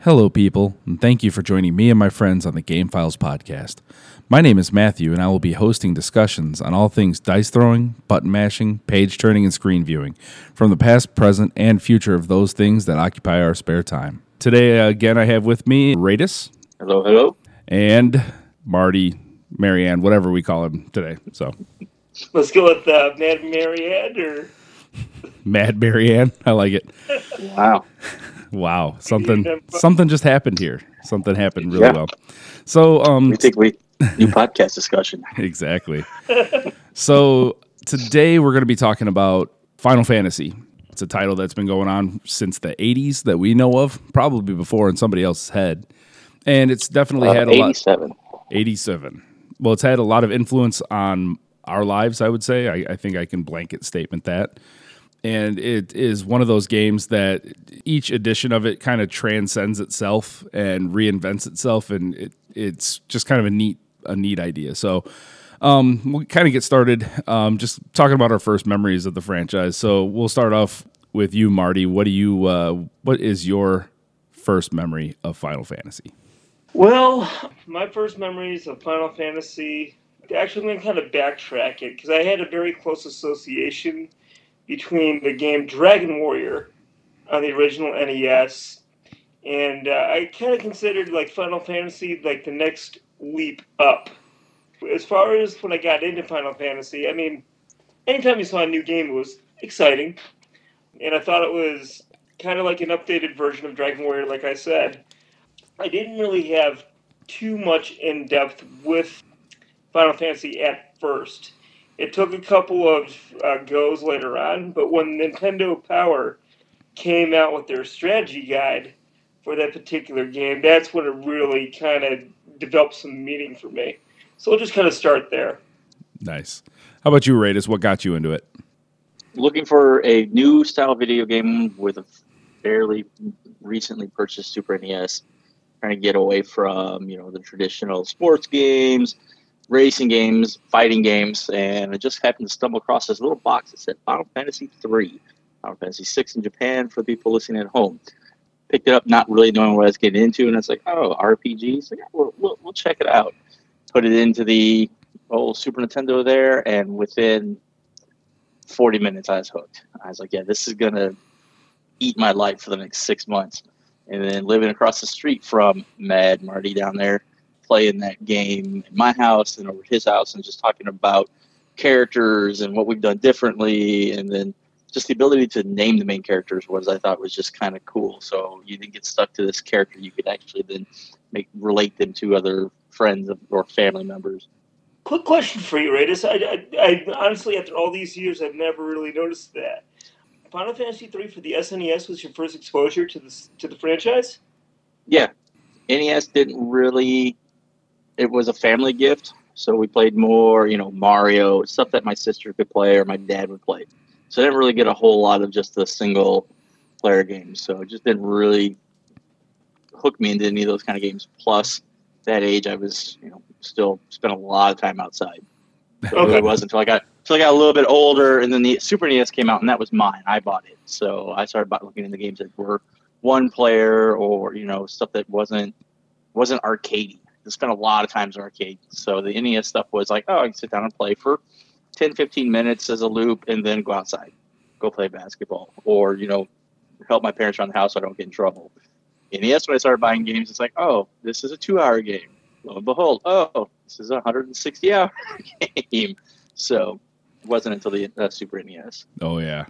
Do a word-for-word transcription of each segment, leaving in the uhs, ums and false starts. Hello, people, and thank you for joining me and my friends on the Game Files podcast. My name is Matthew, and I will be hosting discussions on all things dice throwing, button mashing, page turning, and screen viewing, from the past, present, and future of those things that occupy our spare time. Today, again, I have with me Radis. Hello, hello. And Marty, Marianne, whatever we call him today. So let's go with uh, Mad Marianne or Mad Marianne. I like it. Wow. Wow, something something just happened here. Something happened really yeah. well. So, um, we take we new podcast discussion. Exactly. So today we're going to be talking about Final Fantasy. It's a title that's been going on since the eighties that we know of, probably before in somebody else's head, and it's definitely uh, had a eighty-seven. lot. eighty-seven. Well, it's had a lot of influence on our lives. I would say. I, I think I can blanket statement that. And it is one of those games that each edition of it kind of transcends itself and reinvents itself, and it, it's just kind of a neat a neat idea. So um, we'll kind of get started um, just talking about our first memories of the franchise. So we'll start off with you, Marty. What do you? Uh, what is your first memory of Final Fantasy? Well, my first memories of Final Fantasy. Actually, I'm going to kind of backtrack it because I had a very close association between the game Dragon Warrior on the original N E S, and uh, I kind of considered like Final Fantasy like the next leap up. As far as when I got into Final Fantasy, I mean, anytime you saw a new game, it was exciting, and I thought it was kind of like an updated version of Dragon Warrior, like I said. I didn't really have too much in-depth with Final Fantasy at first. It took a couple of uh, goes later on, but when Nintendo Power came out with their strategy guide for that particular game, that's when it really kind of developed some meaning for me. So we'll just kind of start there. Nice. How about you, Radis? What got you into it? Looking for a new style video game with a fairly recently purchased Super N E S, trying to get away from, you know, the traditional sports games, racing games, fighting games, and I just happened to stumble across this little box that said Final Fantasy three, Final Fantasy six in Japan for people listening at home. Picked it up, not really knowing what I was getting into, and I was like, oh, R P Gs? Like, yeah, we'll, we'll, we'll check it out. Put it into the old Super Nintendo there, and within forty minutes, I was hooked. I was like, yeah, this is going to eat my life for the next six months. And then living across the street from Mad Marty down there, playing that game in my house and over at his house and just talking about characters and what we've done differently, and then just the ability to name the main characters was I thought was just kind of cool. So you didn't get stuck to this character. You could actually then make relate them to other friends or family members. Quick question for you, Radis. I, I, I honestly, after all these years, I've never really noticed that. Final Fantasy three for the S N E S was your first exposure to the, to the franchise? Yeah. N E S didn't really... It was a family gift, so we played more, you know, Mario, stuff that my sister could play or my dad would play. So I didn't really get a whole lot of just the single-player games. So it just didn't really hook me into any of those kind of games. Plus, that age, I was, you know, still spent a lot of time outside. So okay. It wasn't until I got until I got a little bit older, and then the Super N E S came out, and that was mine. I bought it, so I started looking into games that were one-player or, you know, stuff that wasn't wasn't arcadey. I spent a lot of times in arcade. So the N E S stuff was like, oh, I can sit down and play for ten, fifteen minutes as a loop and then go outside, go play basketball or, you know, help my parents around the house so I don't get in trouble. N E S, when I started buying games, it's like, oh, this is a two-hour game. Lo and behold, oh, this is a one hundred sixty-hour game. So it wasn't until the uh, Super N E S. Oh, yeah.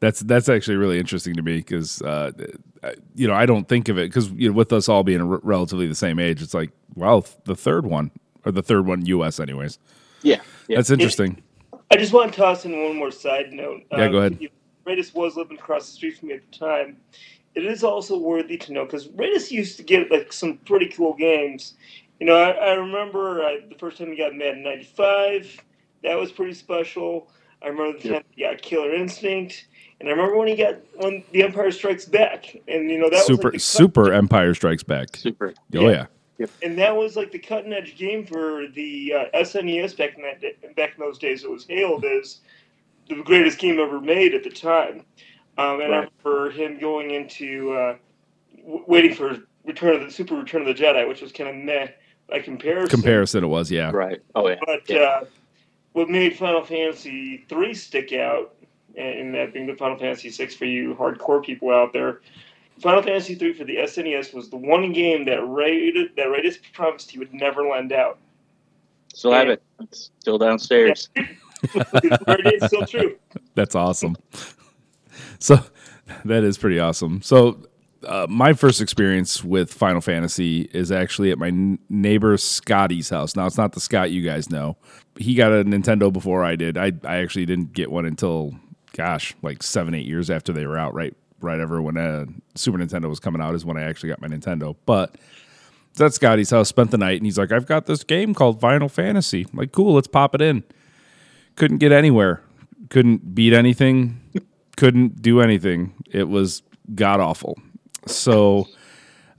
That's that's actually really interesting to me because, uh, you know, I don't think of it because, you know, with us all being r- relatively the same age, it's like, wow, the third one or the third one U S anyways. Yeah. yeah. That's interesting. It, I just want to toss in one more side note. Yeah, um, go ahead. Radis was living across the street from me at the time. It is also worthy to know because Radis used to get like some pretty cool games. You know, I, I remember I, the first time he got Madden ninety-five. That was pretty special. I remember the yeah. time he got Killer Instinct. And I remember when he got when The Empire Strikes Back, and you know that super, was like the super Empire Strikes Back. Super, oh yeah, yeah. Yep. And that was like the cutting edge game for the uh, S N E S back in that day, back in those days. It was hailed as the greatest game ever made at the time. Um, and right. I remember him going into uh, w- waiting for Return of the Super Return of the Jedi, which was kind of meh by comparison. Comparison, it was, yeah. Right. Oh, yeah. But yeah. Uh, what made Final Fantasy three stick out, and that being the Final Fantasy six for you hardcore people out there, Final Fantasy three for the S N E S was the one game that Raidus, that Raidus promised he would never lend out. Still have it. It's still downstairs. It's still true. That's awesome. So that is pretty awesome. So uh, my first experience with Final Fantasy is actually at my n- neighbor Scotty's house. Now, it's not the Scott you guys know. He got a Nintendo before I did. I, I actually didn't get one until, gosh, like seven, eight years after they were out, right? Right ever when uh, Super Nintendo was coming out is when I actually got my Nintendo. But it's at Scotty's house, spent the night, and he's like, I've got this game called Final Fantasy. I'm like, cool, let's pop it in. Couldn't get anywhere. Couldn't beat anything. Couldn't do anything. It was god-awful. So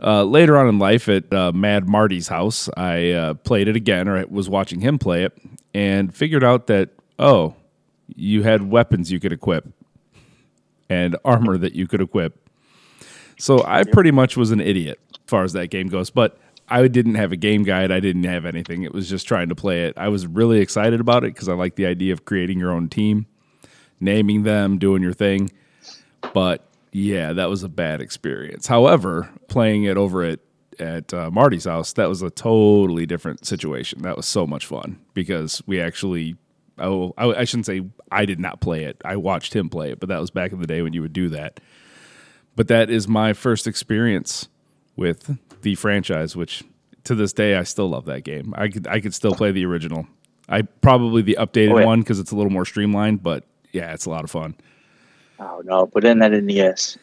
uh, later on in life at uh, Mad Marty's house, I uh, played it again, or I was watching him play it, and figured out that, oh, you had weapons you could equip and armor that you could equip. So I pretty much was an idiot as far as that game goes, but I didn't have a game guide. I didn't have anything. It was just trying to play it. I was really excited about it because I like the idea of creating your own team, naming them, doing your thing. But, yeah, that was a bad experience. However, playing it over at, at uh, Marty's house, that was a totally different situation. That was so much fun because we actually... Oh, I, I shouldn't say I did not play it. I watched him play it, but that was back in the day when you would do that. But that is my first experience with the franchise, which to this day I still love that game. I could I could still play the original. I probably the updated oh, yeah. one because it's a little more streamlined, but yeah, it's a lot of fun. Oh no, put in that N E S.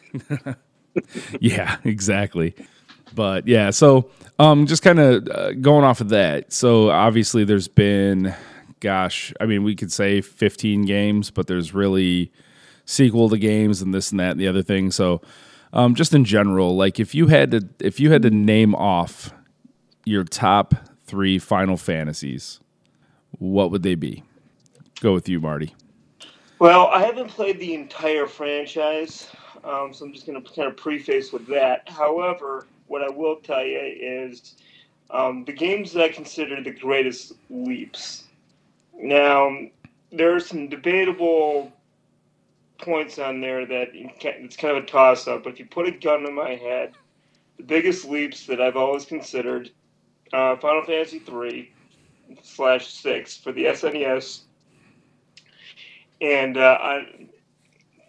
Yeah, exactly. But yeah, so um, just kind of uh, going off of that. So obviously there's been. Gosh, I mean, we could say fifteen games, but there's really sequel to games and this and that and the other thing. So, um, just in general, like if you had to, if you had to name off your top three Final Fantasies, what would they be? Go with you, Marty. Well, I haven't played the entire franchise, um, so I'm just going to kind of preface with that. However, what I will tell you is um, the games that I consider the greatest leaps. Now, there are some debatable points on there that it's kind of a toss-up. But if you put a gun to my head, the biggest leaps that I've always considered, uh, Final Fantasy three slash six for the S N E S, and uh, I,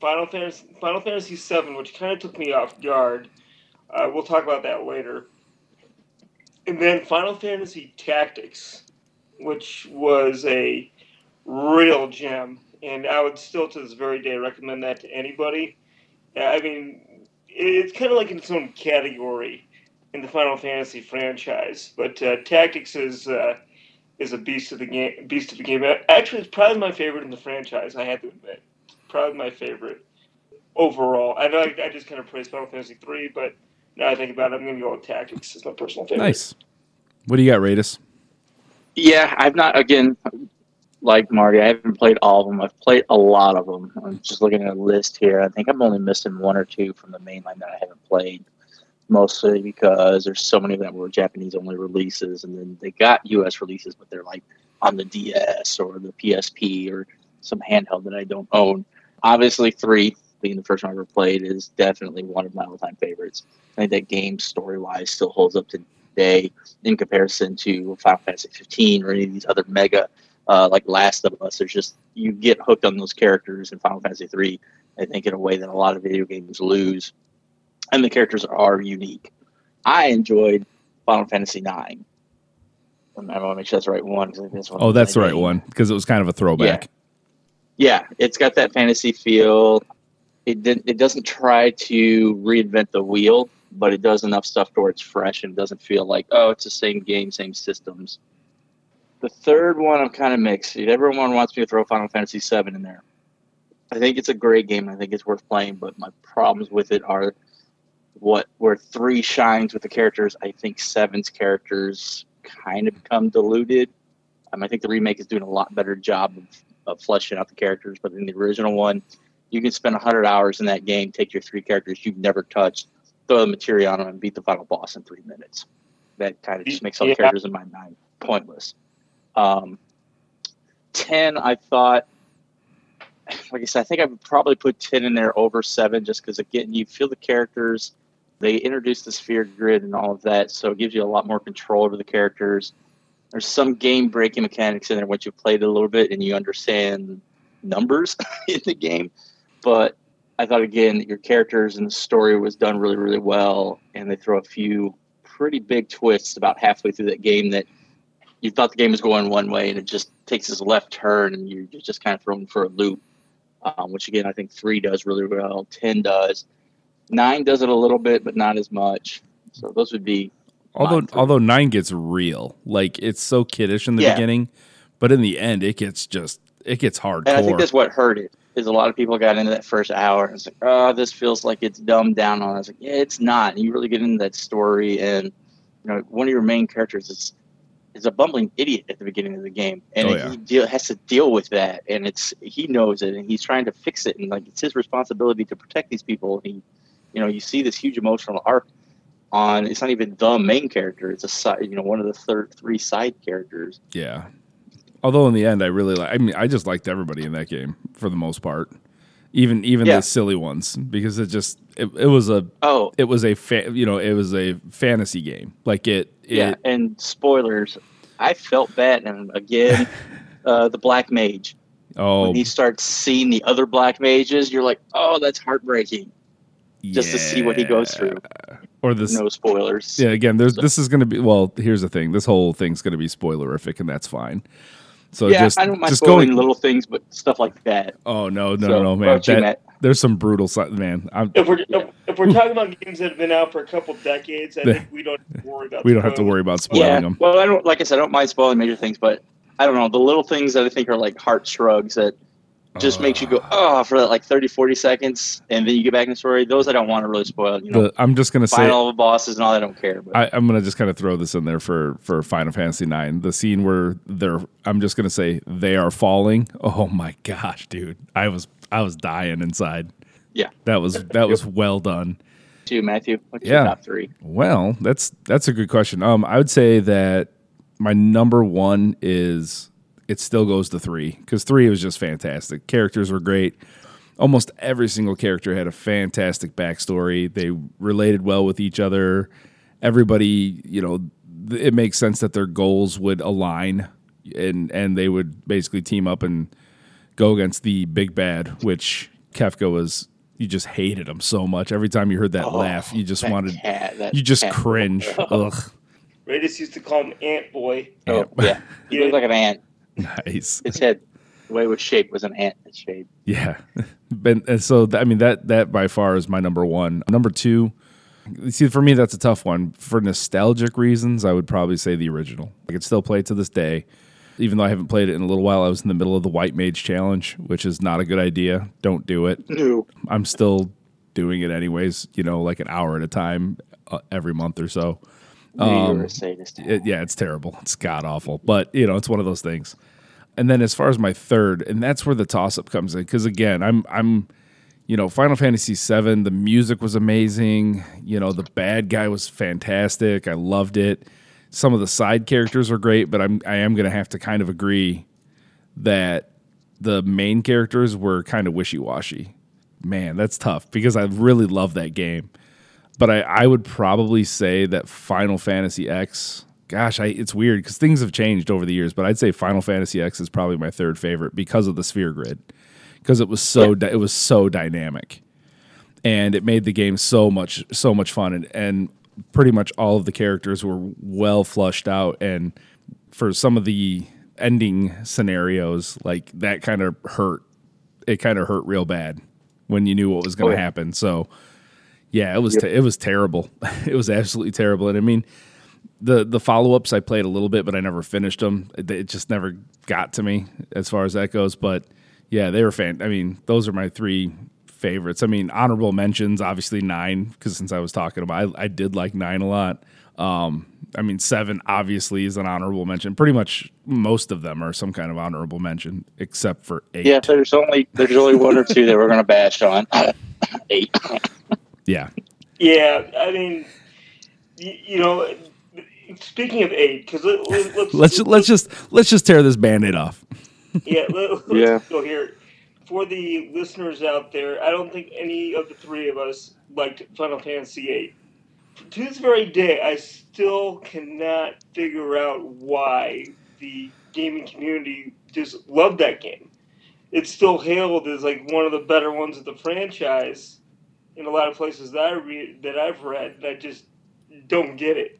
Final Fantasy, Final Fantasy seven, which kind of took me off guard. Uh, we'll talk about that later. And then Final Fantasy Tactics, which was a real gem, and I would still to this very day recommend that to anybody. I mean, it's kind of like in its own category in the Final Fantasy franchise, but uh, Tactics is uh, is a beast of the game. Beast of the game. Actually, it's probably my favorite in the franchise. I have to admit, probably my favorite overall. I know I, I just kind of praised Final Fantasy three, but now I think about it, I'm going to go with Tactics. It's my personal favorite. Nice. What do you got, Raidus? Yeah, I've not, again, like Marty, I haven't played all of them. I've played a lot of them. I'm just looking at a list here. I think I'm only missing one or two from the mainline that I haven't played, mostly because there's so many that were Japanese-only releases, and then they got U S releases, but they're like on the D S or the P S P or some handheld that I don't own. Obviously, three, being the first one I ever played, is definitely one of my all-time favorites. I think that game, story-wise, still holds up to day in comparison to Final Fantasy fifteen or any of these other mega uh, like Last of Us. There's just, you get hooked on those characters in Final Fantasy three, I think, in a way that a lot of video games lose, and the characters are unique. I enjoyed Final Fantasy nine. I want to make sure that's the right one. That's one oh, that's the right one because it was kind of a throwback. Yeah. yeah, it's got that fantasy feel. It didn't. It doesn't try to reinvent the wheel, but it does enough stuff to where it's fresh and doesn't feel like, oh, it's the same game, same systems. The third one, I'm kind of mixed. Everyone wants me to throw Final Fantasy seven in there. I think it's a great game. I think it's worth playing, but my problems with it are what where three shines with the characters. I think seven's characters kind of become diluted. Um, I think the remake is doing a lot better job of, of fleshing out the characters, but in the original one, you can spend one hundred hours in that game, take your three characters you've never touched, throw the materia on them and beat the final boss in three minutes. That kind of just makes all the yeah. characters in my mind pointless. Um, ten, I thought, like I said, I think I would probably put ten in there over seven just because, again, you feel the characters. They introduced the sphere grid and all of that, so it gives you a lot more control over the characters. There's some game-breaking mechanics in there once you've played it a little bit and you understand numbers in the game. But I thought, again, that your characters and the story was done really, really well, and they throw a few pretty big twists about halfway through that game that you thought the game was going one way, and it just takes this left turn, and you're just kind of thrown for a loop, um, which, again, I think three does really well, ten does. Nine does it a little bit, but not as much. So those would be... Although although nine gets real. Like, it's so kiddish in the yeah. beginning, but in the end, it gets just... It gets hardcore. And I think that's what hurt it, is a lot of people got into that first hour, and it's like, oh, this feels like it's dumbed down on. I was like, yeah, it's not. And you really get into that story, and you know, one of your main characters is, is a bumbling idiot at the beginning of the game, and oh, yeah. he deal, has to deal with that, and it's he knows it, and he's trying to fix it, and like it's his responsibility to protect these people, and he... You know, you see this huge emotional arc on, it's not even the main character. It's a side, you know, one of the third, three side characters. Yeah. Although in the end, I really like, I mean, I just liked everybody in that game for the most part. Even, even yeah. the silly ones, because it just, it, it was a, oh, it was a, fa- you know, it was a fantasy game. Like it. it yeah. And spoilers, I felt bad. And again, uh, the Black Mage. Oh. When he starts seeing the other Black Mages, you're like, oh, that's heartbreaking. Just yeah. to see what he goes through. Or this, no spoilers. Yeah, again, there's so. This is going to be, well, here's the thing. This whole thing's going to be spoilerific, and that's fine. So yeah, just, I don't mind just spoiling going, little things, but stuff like that. Oh, no, no, so, no, man. That, that? There's some brutal stuff, man. I'm, if we're yeah. if we're talking about games that have been out for a couple decades, I think we don't worry about We don't have to worry about spoiling yeah. them. Well, I don't, like I said, I don't mind spoiling major things, but I don't know. The little things that I think are like heart shrugs that just uh, makes you go, oh, for like thirty, forty seconds, and then you get back in the story. Those I don't want to really spoil. You know, the, I'm just going to say... Final bosses and all, I don't care. But. I, I'm going to just kind of throw this in there for, for Final Fantasy nine. The scene where they're... I'm just going to say, they are falling. Oh, my gosh, dude. I was I was dying inside. Yeah. That was that was well done. Too, Matthew, what's yeah. your top three? Well, that's, that's a good question. Um, I would say that my number one is... It still goes to three, because three was just fantastic. Characters were great. Almost every single character had a fantastic backstory. They related well with each other. Everybody, you know, it makes sense that their goals would align, and, and they would basically team up and go against the big bad, which Kefka was, you just hated him so much. Every time you heard that oh, laugh, you just wanted, cat, you just cat. cringe. Ugh. Radis used to call him Ant Boy. Oh, yeah. He looked like an ant. Nice. Its head, the way it was shaped, was an ant shape. Yeah. And, and so, I mean, that that by far is my number one. Number two, see, for me, that's a tough one. For nostalgic reasons, I would probably say the original. I could still play it to this day. Even though I haven't played it in a little while, I was in the middle of the White Mage Challenge, which is not a good idea. Don't do it. No. I'm still doing it anyways, you know, like an hour at a time uh, every month or so. Um, it, yeah, it's terrible. It's god awful, but you know, it's one of those things. And then as far as my third, and that's where the toss up comes in, because again, I'm, I'm, you know, Final Fantasy seven. The music was amazing. You know, the bad guy was fantastic. I loved it. Some of the side characters are great, but I'm, I am going to have to kind of agree that the main characters were kind of wishy washy. Man, that's tough because I really love that game. But I, I would probably say that Final Fantasy X, gosh, I, it's weird because things have changed over the years, but I'd say Final Fantasy X is probably my third favorite because of the sphere grid, because it was so yeah. di- it was so dynamic, and it made the game so much so much fun, and, and pretty much all of the characters were well fleshed out, and for some of the ending scenarios, like that kind of hurt, it kind of hurt real bad when you knew what was going to oh, yeah. happen, so... Yeah, it was yep. te- it was terrible. It was absolutely terrible. And I mean, the the follow-ups I played a little bit, but I never finished them. It, it just never got to me as far as that goes. But yeah, they were fan. I mean, those are my three favorites. I mean, honorable mentions, obviously nine, because since I was talking about, I, I did like nine a lot. Um, I mean, seven obviously is an honorable mention. Pretty much most of them are some kind of honorable mention, except for eight. Yeah, there's only there's only one or two that we're gonna bash on. Eight. Yeah, Yeah, I mean, you, you know, speaking of age, because let, let, let's let's just, let's just let's just tear this Band-Aid off. yeah, let, let's yeah. go here. For the listeners out there, I don't think any of the three of us liked Final Fantasy eight. To this very day, I still cannot figure out why the gaming community just loved that game. It's still hailed as like one of the better ones of the franchise in a lot of places that I read, that I've read, that just don't get it.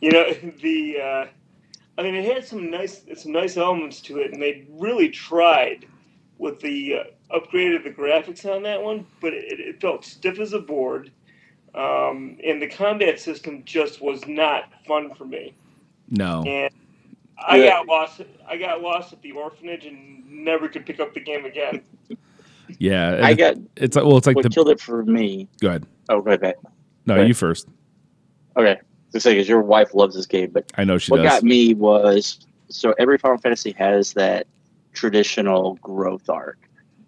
You know, the uh, I mean, it had some nice some nice elements to it, and they really tried with the uh, upgrade of the graphics on that one, but it, it felt stiff as a board. Um, and the combat system just was not fun for me. No. And I yeah. got lost. I got lost at the orphanage and never could pick up the game again. yeah, I got. It's like well, it's like what the, killed it for me. Go ahead. Oh, right back. No, right. You first. Okay, just because your wife loves this game, but I know she. What does. Got me was so every Final Fantasy has that traditional growth arc.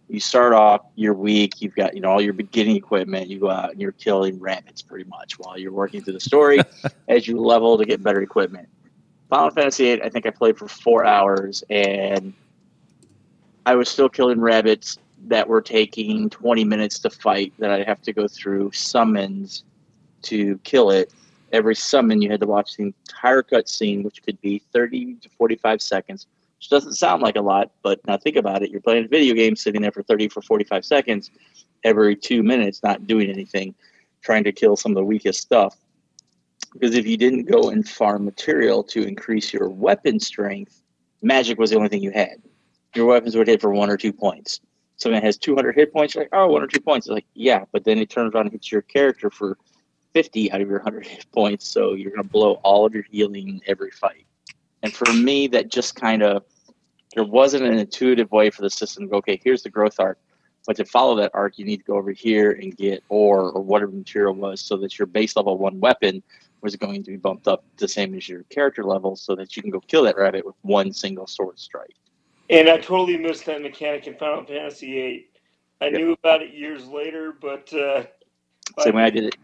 You start off, you're weak, you've got, you know, all your beginning equipment, you go out and you're killing rabbits pretty much while you're working through the story as you level to get better equipment. Final Fantasy eight, I think I played for four hours, and I was still killing rabbits that were taking twenty minutes to fight, that I'd have to go through summons to kill it. Every summon, you had to watch the entire cutscene, which could be thirty to forty-five seconds. Which doesn't sound like a lot, but now think about it. You're playing a video game, sitting there for thirty, for forty-five seconds, every two minutes, not doing anything, trying to kill some of the weakest stuff. Because if you didn't go and farm material to increase your weapon strength, magic was the only thing you had. Your weapons would hit for one or two points. Something that has two hundred hit points, you're like, oh, one or two points. It's like, yeah, but then it turns around and hits your character for fifty out of your one hundred hit points, so you're going to blow all of your healing every fight. And for me, that just kind of, there wasn't an intuitive way for the system to go, okay, here's the growth arc. But to follow that arc, you need to go over here and get ore or whatever material was, so that your base level one weapon was going to be bumped up the same as your character level, so that you can go kill that rabbit with one single sword strike. And I totally missed that mechanic in Final Fantasy eight. I yep. knew about it years later, but... Uh, same way I did it.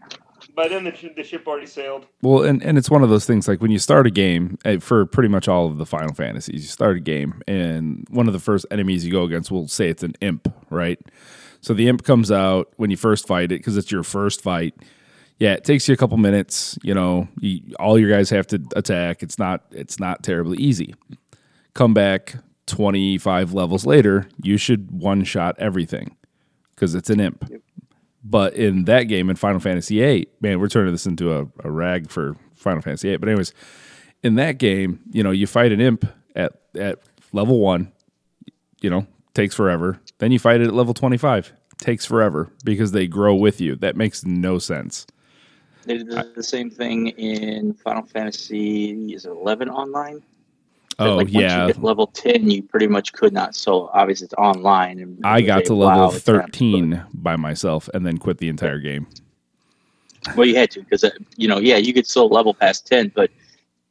By then, the, the ship already sailed. Well, and, and it's one of those things, like when you start a game, for pretty much all of the Final Fantasies, you start a game, and one of the first enemies you go against, we'll say it's an imp, right? So the imp comes out when you first fight it, because it's your first fight. Yeah, it takes you a couple minutes. You know, you, all your guys have to attack. It's not, it's not terribly easy. Come back twenty-five levels later, you should one-shot everything, because it's an imp. Yep. But in that game, in Final Fantasy eight, man, we're turning this into a, a rag for Final Fantasy eight. But anyways, in that game, you know, you fight an imp at, at level one, you know, takes forever. Then you fight it at level twenty-five, takes forever, because they grow with you. That makes no sense. They did the I, same thing in Final Fantasy, is it eleven online? Oh, like yeah. Once you get level ten, you pretty much could not. So obviously it's online. And I got to level thirteen by myself and then quit the entire game. Well, you had to, because, you know, yeah, you could still level past ten, but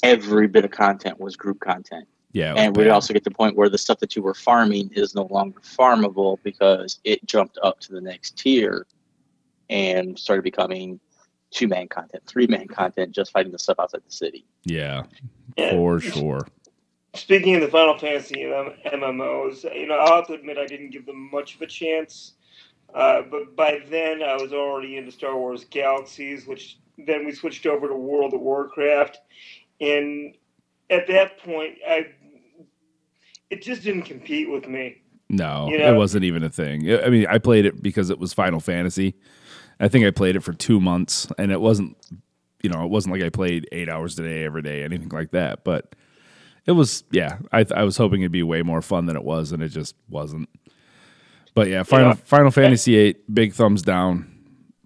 every bit of content was group content. Yeah. And we'd also get to the point where the stuff that you were farming is no longer farmable, because it jumped up to the next tier and started becoming two-man content, three-man content, just fighting the stuff outside the city. Yeah, for sure. Speaking of the Final Fantasy M M Os, you know, I'll have to admit I didn't give them much of a chance. Uh, but by then, I was already into Star Wars Galaxies, which then we switched over to World of Warcraft. And at that point, I it just didn't compete with me. No, you know? It wasn't even a thing. I mean, I played it because it was Final Fantasy. I think I played it for two months, and it wasn't, you know, it wasn't like I played eight hours a day every day, anything like that, but... It was, yeah, I I was hoping it'd be way more fun than it was, and it just wasn't. But yeah, Final yeah. Final Fantasy eight, big thumbs down.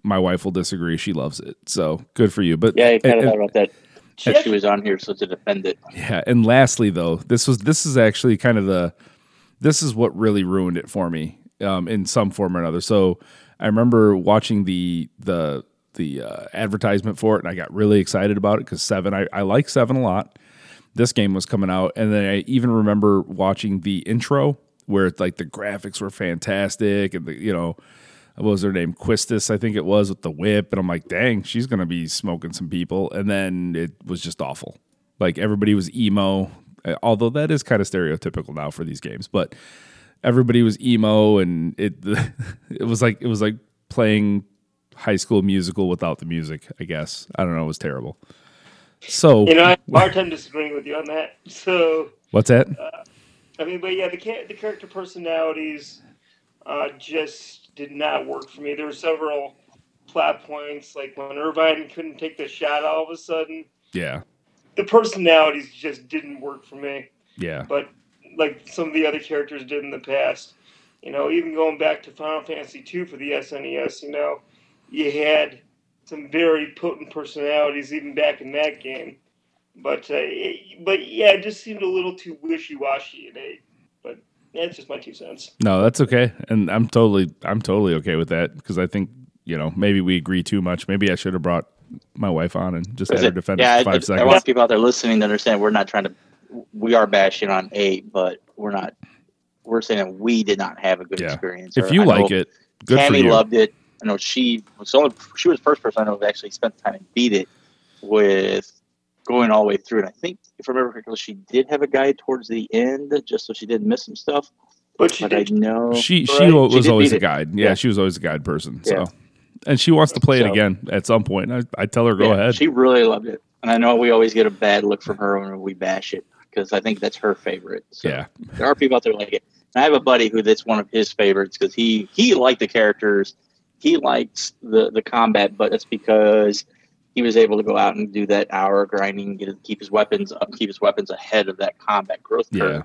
My wife will disagree. She loves it, so good for you. But yeah, I kind of thought about that. She actually was on here, so to defend it. Yeah, and lastly, though, this was this is actually kind of the, this is what really ruined it for me um, in some form or another. So I remember watching the the the uh, advertisement for it, and I got really excited about it because seven, I, I like seven a lot. This game was coming out, and then I even remember watching the intro where it's like the graphics were fantastic, and the, you know, what was her name? Quistis, I think it was, with the whip. And I'm like, dang, she's going to be smoking some people. And then it was just awful. Like, everybody was emo, although that is kind of stereotypical now for these games. But everybody was emo, and it it was like it was like playing High School Musical without the music, I guess. I don't know. It was terrible. So, you know, I have a hard time disagreeing with you on that. So what's that? Uh, I mean, but yeah, the the character personalities uh, just did not work for me. There were several plot points, like when Irvine couldn't take the shot all of a sudden. Yeah. The personalities just didn't work for me. Yeah. But like some of the other characters did in the past, you know, even going back to Final Fantasy two for the S N E S, you know, you had some very potent personalities even back in that game. But, uh, it, but yeah, it just seemed a little too wishy-washy in eight. But that's just my two cents. No, that's okay. And I'm totally I'm totally okay with that, because I think, you know, maybe we agree too much. Maybe I should have brought my wife on and just had her defend yeah, it for five I, seconds. I want people out there listening to understand we're not trying to – we are bashing on eight, but we're not – we're saying that we did not have a good yeah. experience. If you I like it, good Tammy for you. Tammy loved it. I know she was, only, she was the first person I know who actually spent time and beat it with – going all the way through. And I think, if I remember correctly, she did have a guide towards the end, just so she didn't miss some stuff. But she but did. I know she she right? was she always a guide. Yeah, yeah, she was always a guide person. Yeah. So, and she wants to play so, it again at some point. I, I tell her, go yeah, ahead. She really loved it. And I know we always get a bad look from her when we bash it, because I think that's her favorite. So yeah. There are people out there who like it. And I have a buddy who that's one of his favorites, because he, he liked the characters. He likes the, the combat, but that's because he was able to go out and do that hour grinding, get, keep his weapons up, keep his weapons ahead of that combat growth curve. Yeah.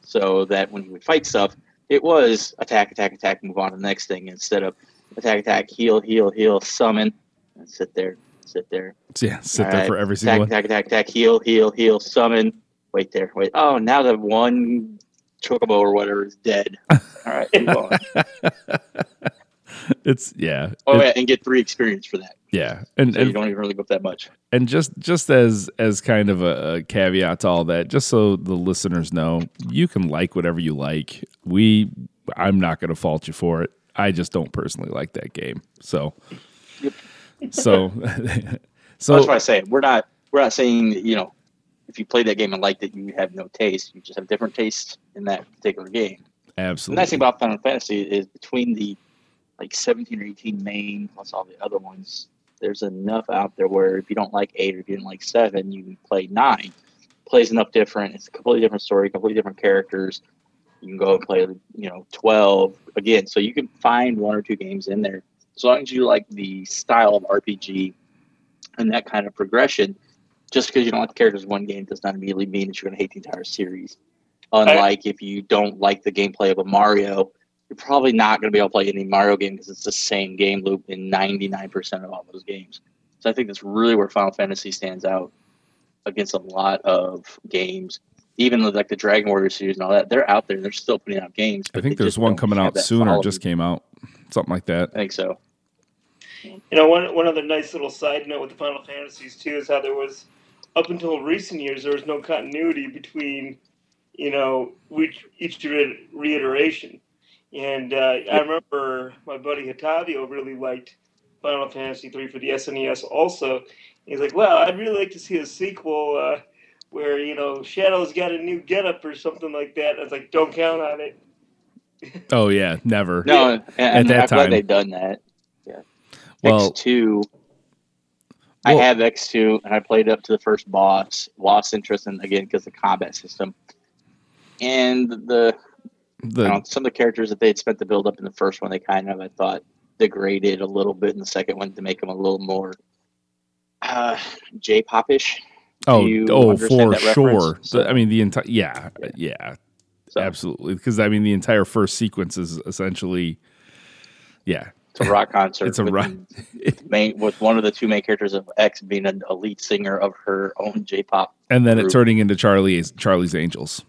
So that when he would fight stuff, it was attack, attack, attack, move on to the next thing, instead of attack, attack, heal, heal, heal, summon, and sit there, sit there. Yeah, sit All there right. for every single attack, one. Attack, attack, attack, heal, heal, heal, summon, wait there, wait. Oh, now the one chocobo or whatever is dead. All right, move on. It's yeah. Oh yeah, and get three experience for that. Yeah, and, so and you don't even really go up that much. And just just as as kind of a, a caveat to all that, just so the listeners know, you can like whatever you like. We, I'm not going to fault you for it. I just don't personally like that game. So, yep. so, so that's why I say it. We're not we're not saying that, you know, if you play that game and liked it, you have no taste. You just have different tastes in that particular game. Absolutely. The nice thing about Final Fantasy is between the like seventeen or eighteen main, plus all the other ones, there's enough out there where if you don't like eight or if you don't like seven, you can play nine. Plays enough different. It's a completely different story, completely different characters. You can go and play, you know, twelve again. So you can find one or two games in there. As long as you like the style of R P G and that kind of progression, just because you don't like the characters in one game does not immediately mean that you're going to hate the entire series. Unlike I- if you don't like the gameplay of a Mario, you're probably not going to be able to play any Mario game, because it's the same game loop in ninety-nine percent of all those games. So I think that's really where Final Fantasy stands out against a lot of games. Even with, like, the Dragon Warrior series and all that, they're out there. They're still putting out games. I think there's one coming out soon or just came out, something like that. I think so. You know, one one other nice little side note with the Final Fantasies, too, is how there was, up until recent years, there was no continuity between, you know, each, each reiteration. And uh, I remember my buddy Hatavio really liked Final Fantasy three for the S N E S also. And he's like, well, I'd really like to see a sequel uh, where, you know, Shadow's got a new getup or something like that. I was like, don't count on it. Oh, yeah, never. No, yeah. And, and at that I'm time. Glad they've done that. Yeah. Well, X two, I well, have X two, and I played up to the first boss. Lost interest in, again, because of the combat system. And the... The, I don't, some of the characters that they had spent the build up in the first one, they kind of, I thought, degraded a little bit in the second one to make them a little more uh, J-pop-ish. Oh, oh, for sure. So, I mean, the entire yeah, yeah, yeah so, absolutely. Because I mean, the entire first sequence is essentially, yeah, it's a rock concert. It's a with rock main, with one of the two main characters of X being an elite singer of her own J-pop, and then group. It turning into Charlie's Charlie's Angels.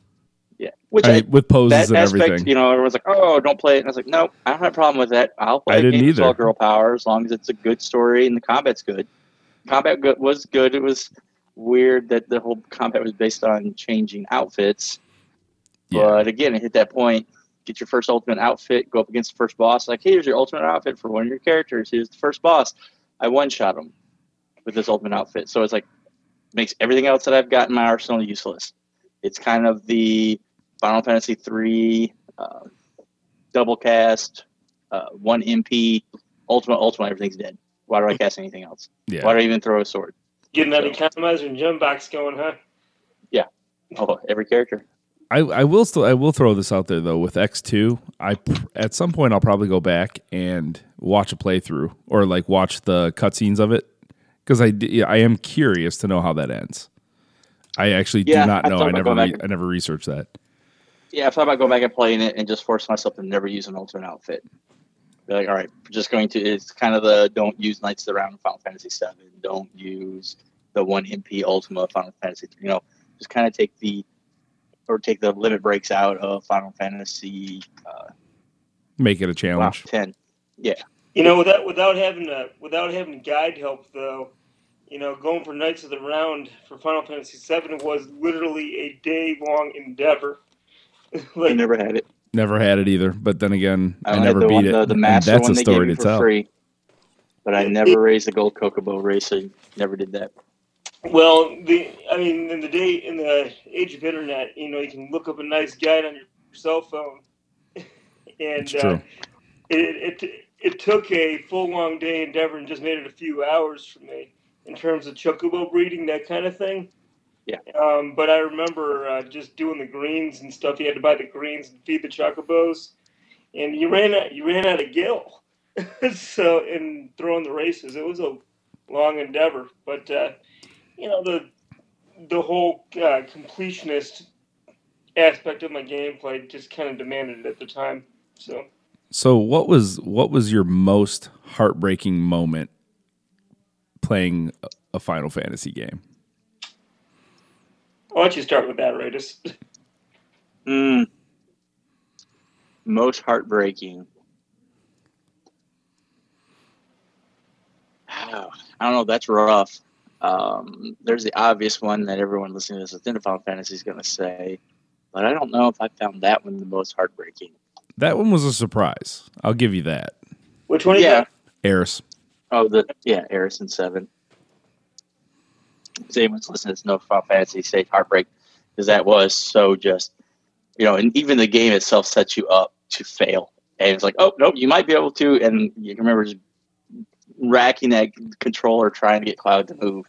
Yeah, which I, I, with poses that and aspect, everything. You know, everyone's like, "Oh, don't play it." And I was like, "No, I don't have a problem with that. I'll play I a game with all girl power as long as it's a good story and the combat's good." Combat go- was good. It was weird that the whole combat was based on changing outfits, yeah. But again, it hit that point. get your first ultimate outfit, go up against the first boss, like, hey, here's your ultimate outfit for one of your characters. Here's the first boss. I one-shot him with this ultimate outfit. So it's like, makes everything else that I've got in my arsenal useless. It's kind of the Final Fantasy three uh, double cast, uh, one M P, ultimate, ultimate, everything's dead. Why do I cast anything else? Yeah. Why do I even throw a sword? Getting that so. Economizer and gem box going, huh? Yeah. Oh, every character. I, I will still I will throw this out there though. With X two, I at some point I'll probably go back and watch a playthrough or like watch the cutscenes of it because I, I am curious to know how that ends. I actually yeah, do not know. I never re- and, I never researched that. Yeah, I thought about going back and playing it and just force myself to never use an alternate outfit. Be like, all right, we're just going to. It's kind of the don't use Knights of the Round in Final Fantasy seven. Don't use the one M P Ultima Final Fantasy. You know, just kind of take the. Or take the limit breaks out of Final Fantasy. Uh, Make it a challenge. Ten, yeah. You know, without without having a without having guide help though, you know, going for Knights of the Round for Final Fantasy seven was literally a day long endeavor. Like, I never had it. Never had it either. But then again, I, I never beat one, it. The, the master that's one a they story gave me to for tell. Free, but I never it, raised the gold Kokobo race. So I never did that. Well, the I mean, in the day in the age of internet, you know, you can look up a nice guide on your cell phone, and uh, it it it took a full long day endeavor and just made it a few hours for me in terms of chocobo breeding, that kind of thing. Yeah. Um, but I remember uh, just doing the greens and stuff. You had to buy the greens and feed the chocobos, and you ran out you ran out of gill. So in throwing the races, it was a long endeavor, but. Uh, You know, the the whole uh, completionist aspect of my gameplay just kind of demanded it at the time. So, so what was what was your most heartbreaking moment playing a Final Fantasy game? Why don't you start with that, Raidus? mm. Most heartbreaking. Oh, I don't know. That's rough. Um, there's the obvious one that everyone listening to this within Final Fantasy is going to say, but I don't know if I found that one the most heartbreaking. That one was a surprise. I'll give you that. Which one? Yeah, Aerith. Oh, the yeah, Aerith in seven. If anyone's listening to no Final Fantasy, say heartbreak, because that was so just, you know, and even the game itself sets you up to fail, and it's like, oh nope, you might be able to, and you can remember. Just racking that controller, trying to get Cloud to move,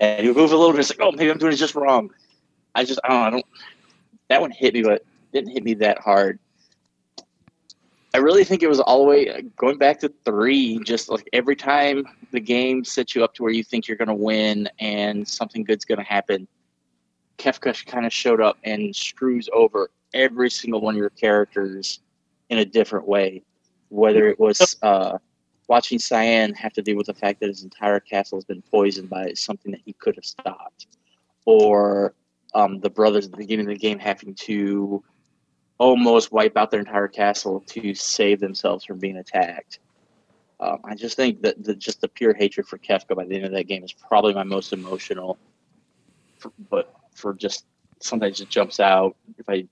and he would move a little bit. It's like, oh, maybe I'm doing it just wrong. I just, I don't, I don't. That one hit me, but it didn't hit me that hard. I really think it was all the way going back to three. Just like every time the game sets you up to where you think you're going to win and something good's going to happen, Kefka kind of showed up and screws over every single one of your characters in a different way, whether it was. Uh, Watching Cyan have to deal with the fact that his entire castle has been poisoned by something that he could have stopped. Or um, the brothers at the beginning of the game having to almost wipe out their entire castle to save themselves from being attacked. Um, I just think that the, just the pure hatred for Kefka by the end of that game is probably my most emotional. For, but for just something that just jumps out, if I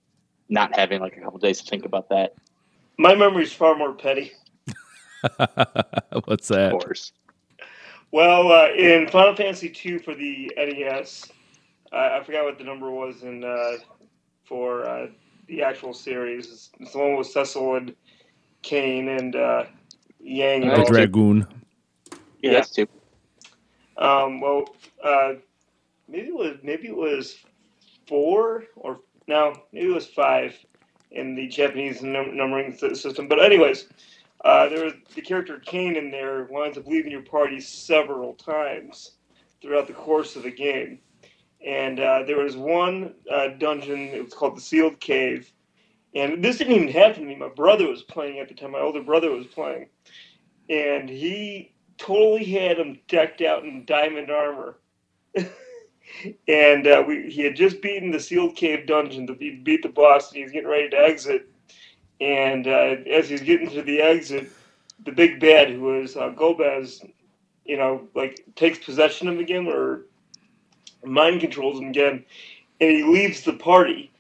not having like a couple days to think about that. My memory is far more petty. What's that? Of course. Well, uh, in Final Fantasy two for the N E S, uh, I forgot what the number was in uh, for uh, the actual series. It's the one with Cecil and Kane and uh, Yang. And the Dragoon. Two. Yeah, that's two. Um, well, uh, maybe it was maybe it was four or no, maybe it was five in the Japanese num- numbering system. But anyways. Uh, there was the character Kane in there winds up leaving your party several times throughout the course of the game. And uh, there was one uh, dungeon, it was called the Sealed Cave. And this didn't even happen to me. My brother was playing at the time. My older brother was playing. And he totally had him decked out in diamond armor. and uh, we, he had just beaten the Sealed Cave dungeon. To be, beat the boss, and he was getting ready to exit. And uh, as he's getting to the exit, the big bad, who was uh, Gomez, you know, like takes possession of him again or mind controls him again, and he leaves the party.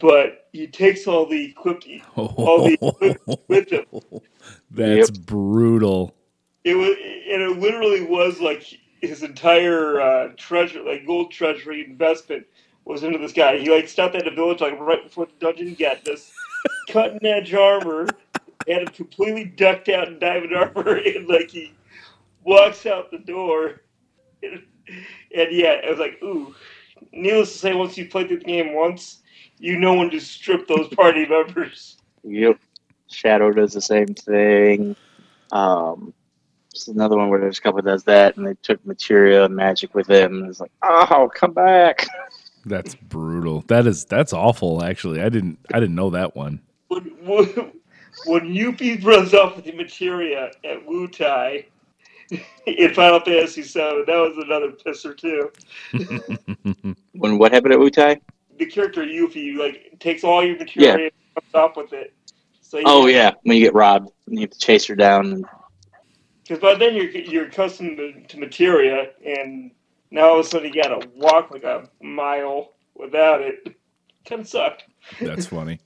But he takes all the equipment, all the equipment with him. That's yep. brutal. It was, and it literally was like his entire uh, treasure, like gold treasury investment, was into this guy. He like stopped at a village like right before the dungeon got this cutting edge armor, had a completely decked out in diamond armor, and like he walks out the door, and, and yeah, it was like ooh. Needless to say, once you play the game once, you know when to strip those party members. Yep. Shadow does the same thing. Um, there's another one where there's a couple does that, and they took materia and magic with them. And it's like, oh, come back. That's brutal. That is that's awful. Actually, I didn't I didn't know that one. When when, when Yuppie runs off with the materia at Wutai in Final Fantasy seven, that was another pisser too. When what happened at Wutai? The character Yuffie like takes all your material yeah. and comes up with it. So oh know, yeah, when you get robbed and you have to chase her down. Because by then you're you're accustomed to, to materia, and now all of a sudden you gotta walk like a mile without it. Kind of sucked. That's funny.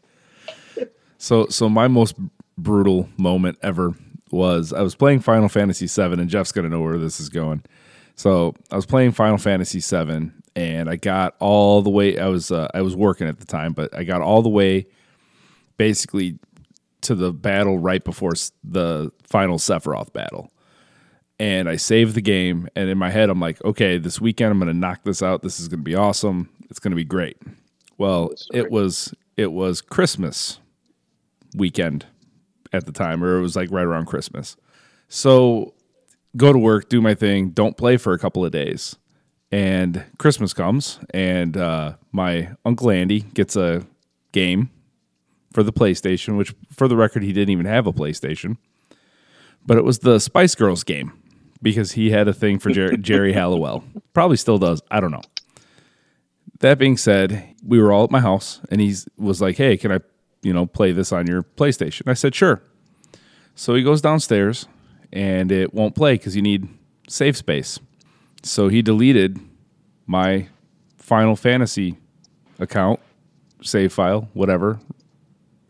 so so my most brutal moment ever was I was playing Final Fantasy seven, and Jeff's gonna know where this is going. So I was playing Final Fantasy seven. And I got all the way, I was uh, I was working at the time, but I got all the way basically to the battle right before the final Sephiroth battle. And I saved the game, and in my head I'm like, okay, this weekend I'm going to knock this out. This is going to be awesome. It's going to be great. Well, Sorry. it was it was Christmas weekend at the time, or it was like right around Christmas. So go to work, do my thing, don't play for a couple of days. And Christmas comes, and uh, my Uncle Andy gets a game for the PlayStation, which, for the record, he didn't even have a PlayStation. But it was the Spice Girls game, because he had a thing for Jer- Jerry Halliwell. Probably still does. I don't know. That being said, we were all at my house, and he was like, hey, can I you know, play this on your PlayStation? I said, sure. So he goes downstairs, and it won't play because you need save space. So he deleted my Final Fantasy account, save file, whatever.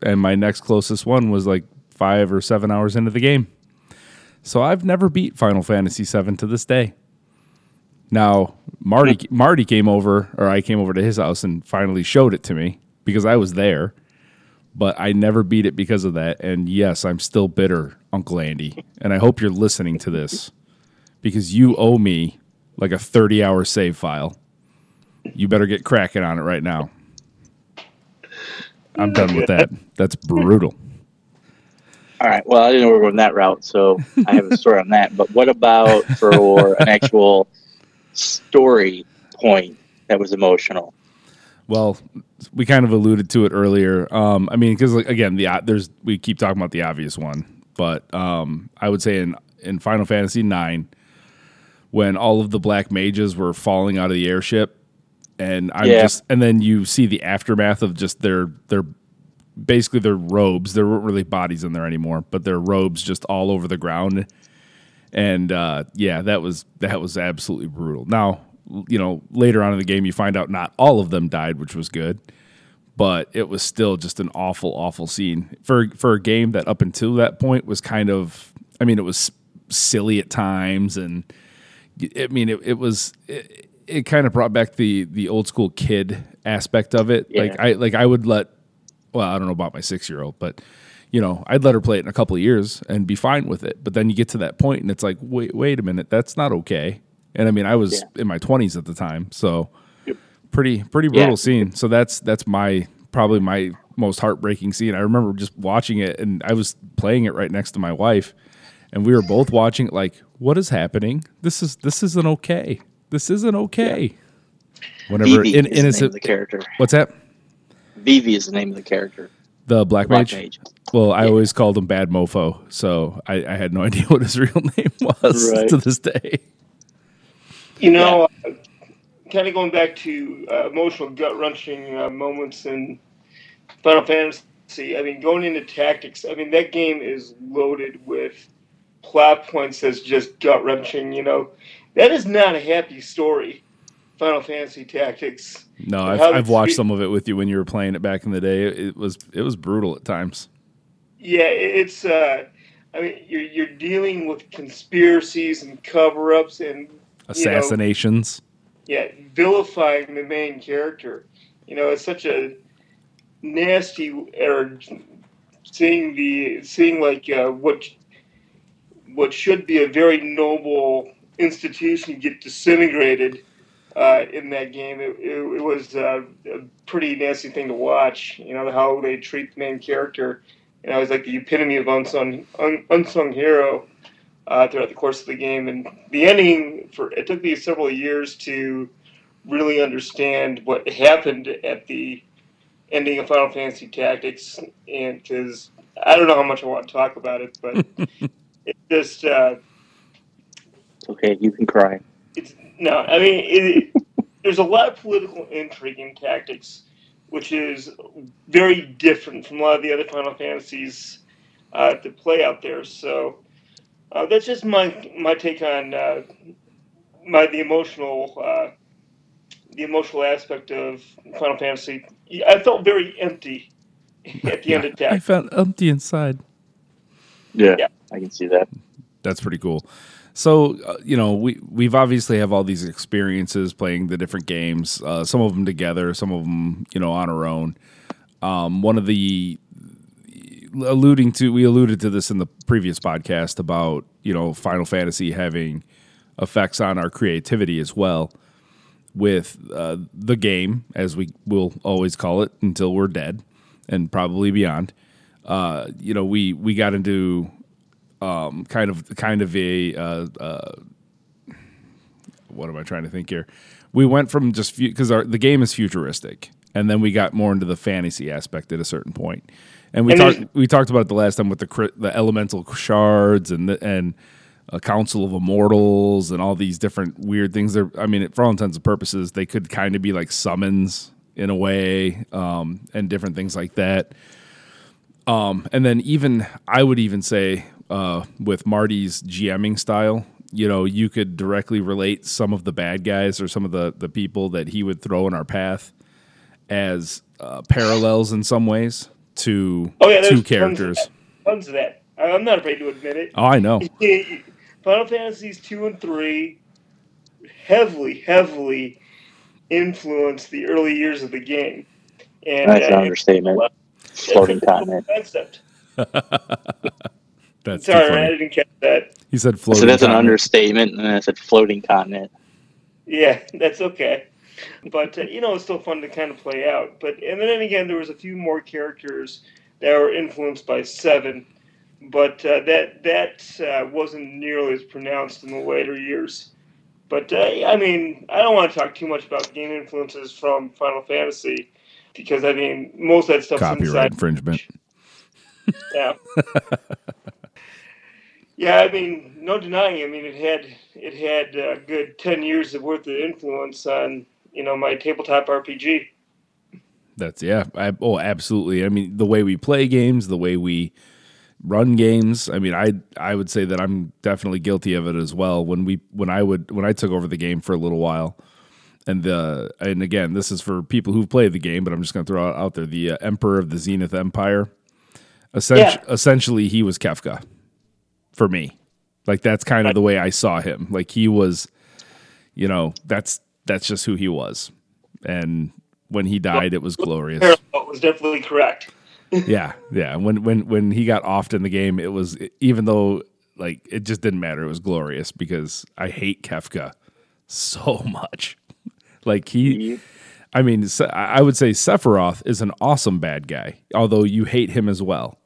And my next closest one was like five or seven hours into the game. So I've never beat Final Fantasy seven to this day. Now, Marty Marty came over, or I came over to his house and finally showed it to me because I was there. But I never beat it because of that. And yes, I'm still bitter, Uncle Andy. And I hope you're listening to this because you owe me like a thirty-hour save file. You better get cracking on it right now. I'm done with that. That's brutal. All right. Well, I didn't know we were going that route, so I have a story on that. But what about for an actual story point that was emotional? Well, we kind of alluded to it earlier. Um, I mean, because, like, again, the there's we keep talking about the obvious one. But um, I would say in, in Final Fantasy nine, when all of the black mages were falling out of the airship, and I'm yeah. just, and then you see the aftermath of just their their basically their robes. There weren't really bodies in there anymore, but their robes just all over the ground. And uh, yeah, that was that was absolutely brutal. Now, you know, later on in the game, you find out not all of them died, which was good, but it was still just an awful, awful scene for for a game that up until that point was kind of, I mean, it was silly at times and. I mean, it, it was it, it kind of brought back the, the old school kid aspect of it. Yeah. Like I like I would let, well, I don't know about my six year old, but you know, I'd let her play it in a couple of years and be fine with it. But then you get to that point, and it's like, wait, wait a minute, that's not okay. And I mean, I was yeah. in my twenties at the time, so yep. pretty pretty brutal yeah. scene. So that's that's my probably my most heartbreaking scene. I remember just watching it, and I was playing it right next to my wife. And we were both watching it like, what is happening? This is this isn't okay. This isn't okay. Yeah. Whenever Vivi in, is innocent, the name of the character. What's that? Vivi is the name of the character. The Black, the Black Mage? Mage. Well, I yeah. always called him Bad Mofo, so I, I had no idea what his real name was right. to this day. You know, yeah. uh, kind of going back to uh, emotional, gut-wrenching uh, moments in Final Fantasy, I mean, going into Tactics, I mean, that game is loaded with plot points that's just gut-wrenching, you know. That is not a happy story Final Fantasy Tactics. No, I've, I've watched some of it with you when you were playing it back in the day. It was it was brutal at times. Yeah, it's. Uh, I mean, you're you're dealing with conspiracies and cover-ups and assassinations. You know, yeah, vilifying the main character. You know, it's such a nasty. Or seeing the seeing like uh, what what should be a very noble institution get disintegrated. Uh, in that game, it, it, it was uh, a pretty nasty thing to watch. You know how they treat the main character, and I was like the epitome of unsung un, unsung hero uh, throughout the course of the game. And the ending, for it took me several years to really understand what happened at the ending of Final Fantasy Tactics, and because I don't know how much I want to talk about it, but it just uh, okay. You can cry. It's, no, I mean, it, it, there's a lot of political intrigue in Tactics, which is very different from a lot of the other Final Fantasies uh, that play out there. So uh, that's just my my take on uh, my the emotional uh, the emotional aspect of Final Fantasy. I felt very empty at the end of Tactics. I felt empty inside. Yeah, yeah, I can see that. That's pretty cool. So, uh, you know, we, we've obviously have all these experiences playing the different games, uh, some of them together, some of them, you know, on our own. Um, one of the alluding to, we alluded to this in the previous podcast about, you know, Final Fantasy having effects on our creativity as well with uh, the game, as we will always call it until we're dead and probably beyond. Uh, you know, we, we got into... Um, kind of, kind of a. Uh, uh, what am I trying to think here? We went from just because fu- the game is futuristic, and then we got more into the fantasy aspect at a certain point. And we and talked, we talked about it the last time with the the elemental shards and the, and a council of immortals and all these different weird things. There, I mean, for all intents and purposes, they could kind of be like summons in a way, um, and different things like that. Um, and then even I would even say. Uh, with Marty's GMing style, you know, you could directly relate some of the bad guys or some of the, the people that he would throw in our path as uh, parallels in some ways to oh, yeah, two characters. Tons of, that. tons of that. I'm not afraid to admit it. Oh, I know. Final Fantasies two and three heavily, heavily influenced the early years of the game. And, That's uh, an understatement. Floating continent. Concept. That's Sorry, man, I didn't catch that. He said floating. So that's continent. An understatement, and I said floating continent. Yeah, that's okay. But, uh, you know, it's still fun to kind of play out. But and then again, there was a few more characters that were influenced by Seven, but uh, that that uh, wasn't nearly as pronounced in the later years. But, uh, I mean, I don't want to talk too much about game influences from Final Fantasy, because, I mean, most of that stuff's Copyright inside. Infringement. Yeah. Yeah, I mean, no denying. I mean, it had it had a good ten years of worth of influence on, you know, my tabletop R P G. That's yeah. I, oh, absolutely. I mean, the way we play games, the way we run games. I mean, I I would say that I'm definitely guilty of it as well. When we when I would when I took over the game for a little while, and the and again, this is for people who've played the game, but I'm just going to throw it out there: the uh, Emperor of the Zenith Empire. Essentially, yeah. essentially he was Kefka. For me, like that's kind of the way I saw him. Like he was, you know, that's that's just who he was. And when he died, it was glorious. It was definitely correct. yeah, yeah. When when when he got offed in the game, it was even though like it just didn't matter. It was glorious because I hate Kefka so much. Like he, I mean, I would say Sephiroth is an awesome bad guy, although you hate him as well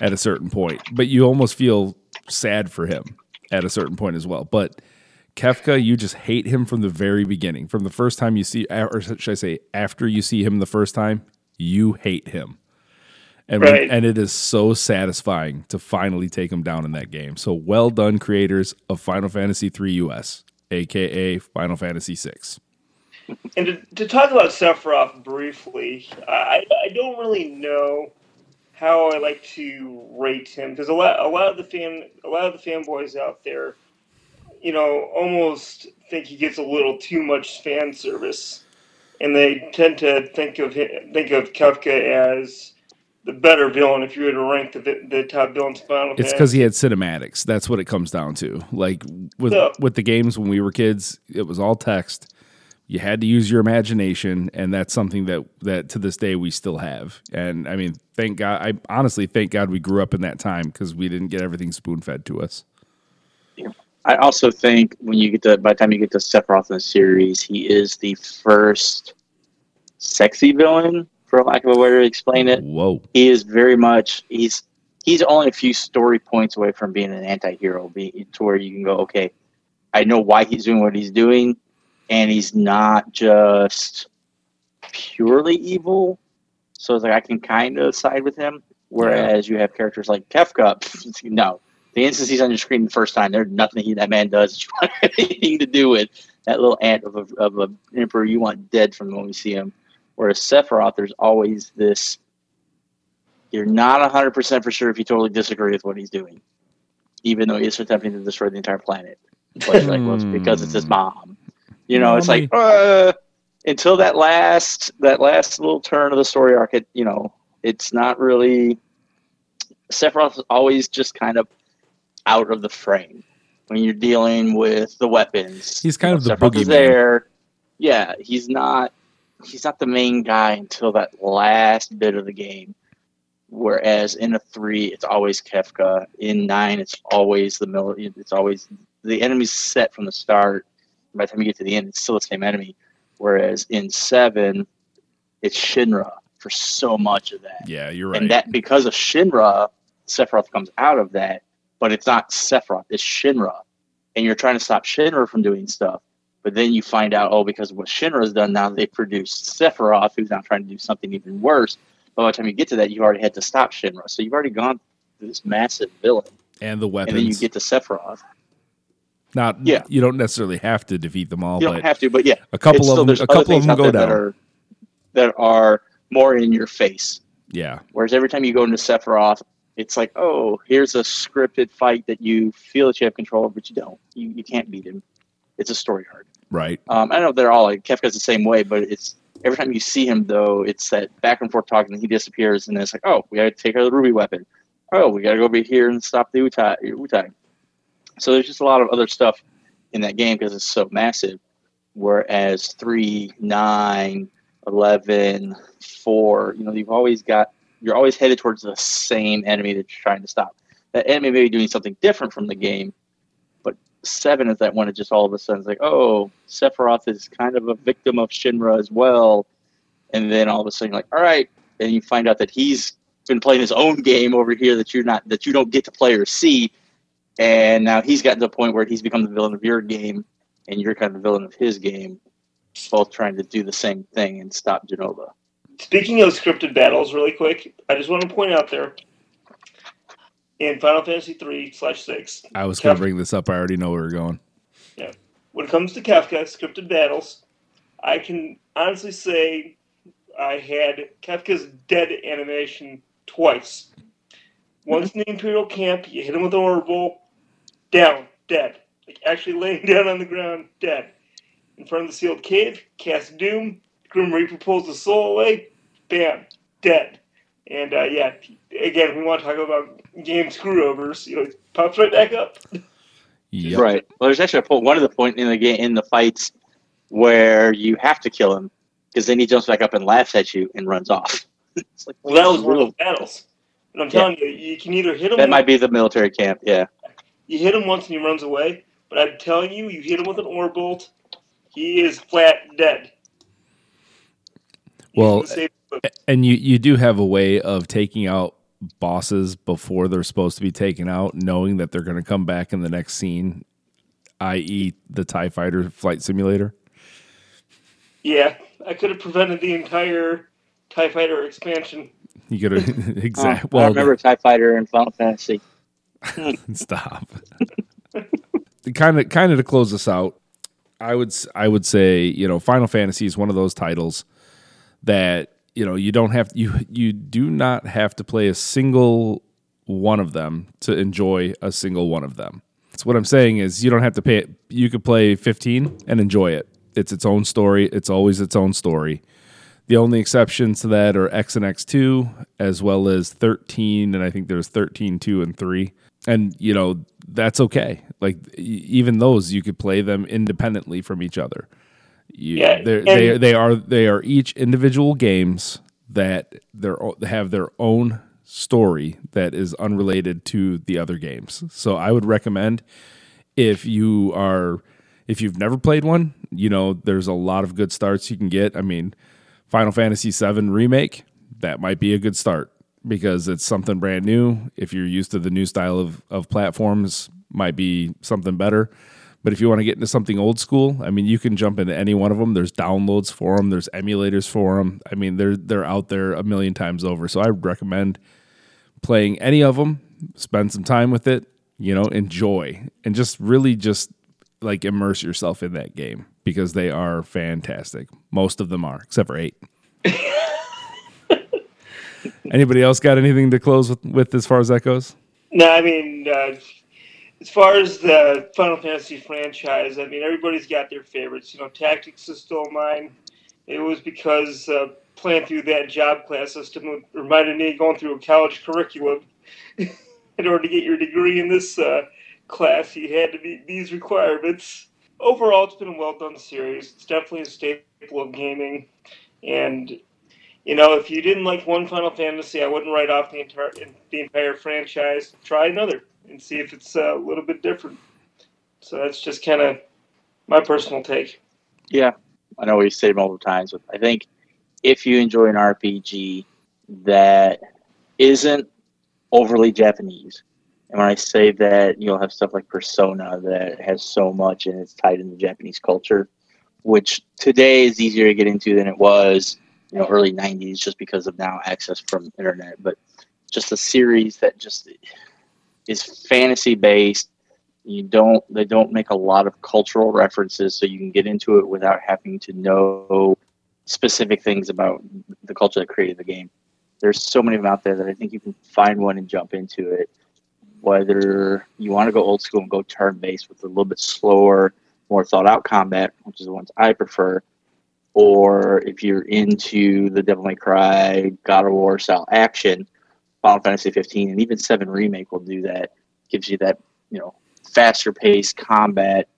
at a certain point. But you almost feel sad for him at a certain point as well. But Kefka, you just hate him from the very beginning. From the first time you see, or should I say, after you see him the first time, you hate him. And right. when, and it is so satisfying to finally take him down in that game. So well done, creators of Final Fantasy three U S, a k a. Final Fantasy six. And to, to talk about Sephiroth briefly, I, I don't really know how I like to rate him, because a lot, a lot of the fan, a lot of the fanboys out there, you know, almost think he gets a little too much fan service, and they tend to think of him, think of Kefka as the better villain if you were to rank the, the top villains. Final It's because he had cinematics. That's what it comes down to. Like with so, with the games when we were kids, it was all text. You had to use your imagination, and that's something that, that to this day we still have. And I mean, thank God. I honestly thank God we grew up in that time because we didn't get everything spoon fed to us. Yeah. I also think when you get to by the time you get to Sephiroth in the series, he is the first sexy villain. For lack of a way to explain it, whoa, he is very much he's he's only a few story points away from being an anti-hero, be, to where you can go, okay, I know why he's doing what he's doing, and he's not just purely evil. So it's like I can kind of side with him. Whereas yeah. you have characters like Kefka, no, the instant he's on your screen the first time, there's nothing he, that man does that you want anything to do with that little ant of a, of an emperor you want dead from when we see him. Whereas Sephiroth, there's always this, you're not one hundred percent for sure if you totally disagree with what he's doing, even though he is attempting to destroy the entire planet. But it's like, well, it's because it's his mom. You know, Mommy. It's like, uh, until that last that last little turn of the story arc, it, you know, it's not really, Sephiroth is always just kind of out of the frame when you're dealing with the weapons. He's kind of the Sephiroth boogeyman. There. Yeah, he's not. He's not the main guy until that last bit of the game. Whereas in a three, it's always Kefka. In nine, it's always the mil- It's always the enemy's set from the start. By the time you get to the end, it's still the same enemy. Whereas in seven, it's Shinra for so much of that. Yeah, you're right. And that because of Shinra, Sephiroth comes out of that. But it's not Sephiroth; it's Shinra, and you're trying to stop Shinra from doing stuff. But then you find out, oh, because of what Shinra has done now, they produced Sephiroth, who's now trying to do something even worse. But by the time you get to that, you already had to stop Shinra. So you've already gone through this massive villain. And the weapons. And then you get to Sephiroth. Not, yeah. You don't necessarily have to defeat them all. You don't but have to, but yeah. A couple of them, still, a couple of them go down. That are, that are more in your face. Yeah. Whereas every time you go into Sephiroth, it's like, oh, here's a scripted fight that you feel that you have control of, but you don't. You, you can't beat him. It's a story arc. Right. Um, I don't know if they're all like Kefka's the same way, but it's every time you see him, though, it's that back and forth talking. And he disappears, and it's like, oh, we got to take out the Ruby weapon. Oh, we got to go over here and stop the Utai. Utai. So there's just a lot of other stuff in that game because it's so massive. Whereas three, nine, eleven, four, you know, you've always got, you're always headed towards the same enemy that you're trying to stop. That enemy may be doing something different from the game. Seven is that one that just all of a sudden is like, oh, Sephiroth is kind of a victim of Shinra as well. And then all of a sudden you're like, all right, and you find out that he's been playing his own game over here that you're not that you don't get to play or see. And now he's gotten to the point where he's become the villain of your game and you're kind of the villain of his game, both trying to do the same thing and stop Genova. Speaking of scripted battles really quick, I just want to point out there in Final Fantasy three slash six. I was Kefka, going to bring this up. I already know where we're going. Yeah. When it comes to Kefka, scripted battles, I can honestly say I had Kefka's dead animation twice. Once in the Imperial camp, you hit him with an orbital, down, dead. Like actually laying down on the ground, dead. In front of the sealed cave, cast Doom, Grim Reaper pulls the soul away, bam, dead. And, uh, yeah, again, we want to talk about game screwovers. You know, it pops right back up. Yep. Right. Well, there's actually a point, one of the points in the game, in the fights where you have to kill him because then he jumps back up and laughs at you and runs off. It's like, well, that was one of the battles. And I'm telling yeah. you, you can either hit him. That might be the military camp, yeah. You hit him once and he runs away. But I'm telling you, you hit him with an ore bolt, he is flat dead. He's well, and you, you do have a way of taking out bosses before they're supposed to be taken out, knowing that they're going to come back in the next scene, that is the TIE Fighter Flight Simulator. Yeah, I could have prevented the entire TIE Fighter expansion. You could have, exactly. Oh, well, I remember TIE Fighter in Final Fantasy. Stop. Kind of, kind of to close this out, I would, I would say, you know, Final Fantasy is one of those titles that, you know, you don't have you you do not have to play a single one of them to enjoy a single one of them. Tactics. What I'm saying is you don't have to pay it. You could play fifteen and enjoy it. It's its own story. It's always its own story. The only exceptions to that are X and X two, as well as thirteen, and I think there's thirteen, two, and three. And, you know, that's okay. Like, even those, you could play them independently from each other. You, yeah, they they are they are each individual games that they're, have their own story that is unrelated to the other games. So I would recommend if you are if you've never played one, you know, there's a lot of good starts you can get. I mean, Final Fantasy seven Remake, that might be a good start because it's something brand new. If you're used to the new style of, of platforms, might be something better. But if you want to get into something old school, I mean, you can jump into any one of them. There's downloads for them. There's emulators for them. I mean, they're they're out there a million times over. So I would recommend playing any of them, spend some time with it, you know, enjoy, and just really just like immerse yourself in that game because they are fantastic. Most of them are, except for eight. Anybody else got anything to close with, with as far as that goes? No, I mean... Uh... As far as the Final Fantasy franchise, I mean, everybody's got their favorites. You know, Tactics is still mine. It was because uh, playing through that job class system reminded me of going through a college curriculum. In order to get your degree in this uh, class, you had to meet these requirements. Overall, it's been a well-done series. It's definitely a staple of gaming. And, you know, if you didn't like one Final Fantasy, I wouldn't write off the entire, the entire franchise. Try another and see if it's a little bit different. So that's just kind of my personal take. Yeah, I know we say multiple times, but I think if you enjoy an R P G that isn't overly Japanese, and when I say that, you'll have stuff like Persona that has so much and it's tied into Japanese culture, which today is easier to get into than it was, you know, early nineties, just because of now access from internet. But just a series that just... is fantasy based. You don't they don't make a lot of cultural references, so you can get into it without having to know specific things about the culture that created the game. There's so many of them out there that I think you can find one and jump into it. Whether you want to go old school and go turn based with a little bit slower, more thought out combat, which is the ones I prefer, or if you're into the Devil May Cry, God of War style action, Final Fantasy fifteen and even seven Remake will do that. Gives you that, you know, faster paced combat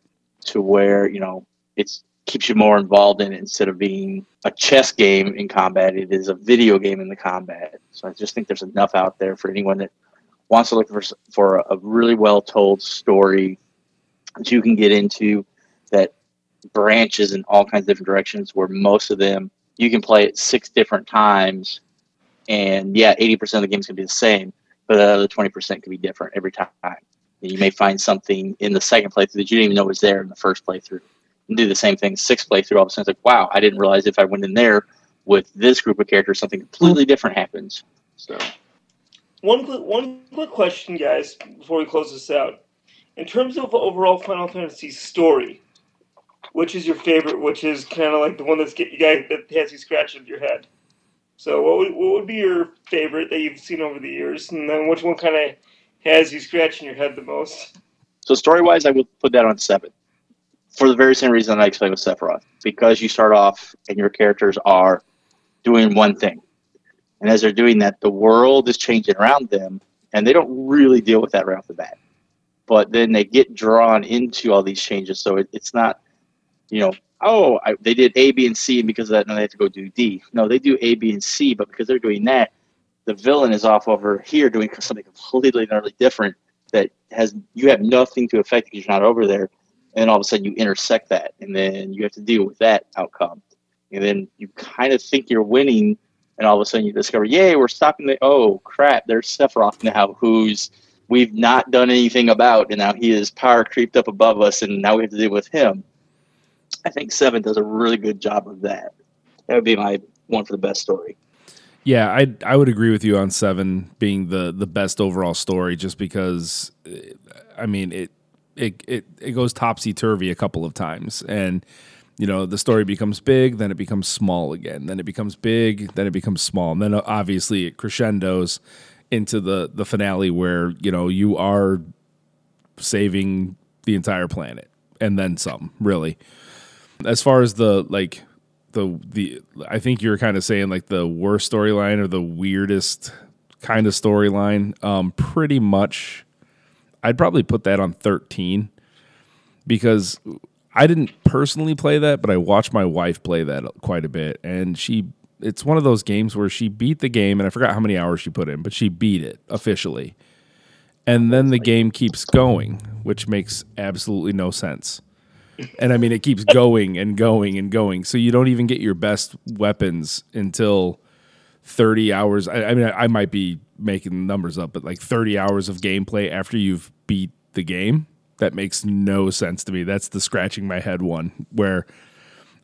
to where, you know, it keeps you more involved in it instead of being a chess game in combat. It is a video game in the combat. So I just think there's enough out there for anyone that wants to look for, for a really well told story that you can get into that branches in all kinds of different directions, where most of them, you can play it six different times. And yeah, eighty percent of the game's going to be the same, but the other twenty percent could be different every time. And you may find something in the second playthrough that you didn't even know was there in the first playthrough. And do the same thing, sixth playthrough, all of a sudden it's like, wow, I didn't realize if I went in there with this group of characters, something completely different happens. So, One quick, one quick question, guys, before we close this out. In terms of overall Final Fantasy story, which is your favorite, which is kind of like the one that's get you guys, that has you scratching your head? So what would, what would be your favorite that you've seen over the years? And then which one kind of has you scratching your head the most? So story-wise, I would put that on seven. For the very same reason I explained with Sephiroth. Because you start off and your characters are doing one thing. And as they're doing that, the world is changing around them. And they don't really deal with that right off the bat. But then they get drawn into all these changes. So it, it's not, you know... oh, I, they did A, B, and C, and because of that, now they have to go do D. No, they do A, B, and C, but because they're doing that, the villain is off over here doing something completely and utterly different that has you have nothing to affect because you're not over there, and then all of a sudden you intersect that, and then you have to deal with that outcome. And then you kind of think you're winning, and all of a sudden you discover, yay, we're stopping the... oh, crap, there's Sephiroth now, who's we've not done anything about, and now he is power creeped up above us, and now we have to deal with him. I think seven does a really good job of that. That would be my one for the best story. Yeah, I I would agree with you on seven being the, the best overall story, just because, I mean, it it it, it goes topsy-turvy a couple of times. And, you know, the story becomes big, then it becomes small again. Then it becomes big, then it becomes small. And then, obviously, it crescendos into the, the finale where, you know, you are saving the entire planet and then some, really. As far as the like the the I think you're kind of saying like the worst storyline or the weirdest kind of storyline, um, pretty much I'd probably put that on thirteen because I didn't personally play that, but I watched my wife play that quite a bit, and she it's one of those games where she beat the game, and I forgot how many hours she put in, but she beat it officially. And then the game keeps going, which makes absolutely no sense. And I mean, it keeps going and going and going. So you don't even get your best weapons until thirty hours. I, I mean, I, I might be making numbers up, but like thirty hours of gameplay after you've beat the game. That makes no sense to me. That's the scratching my head one where,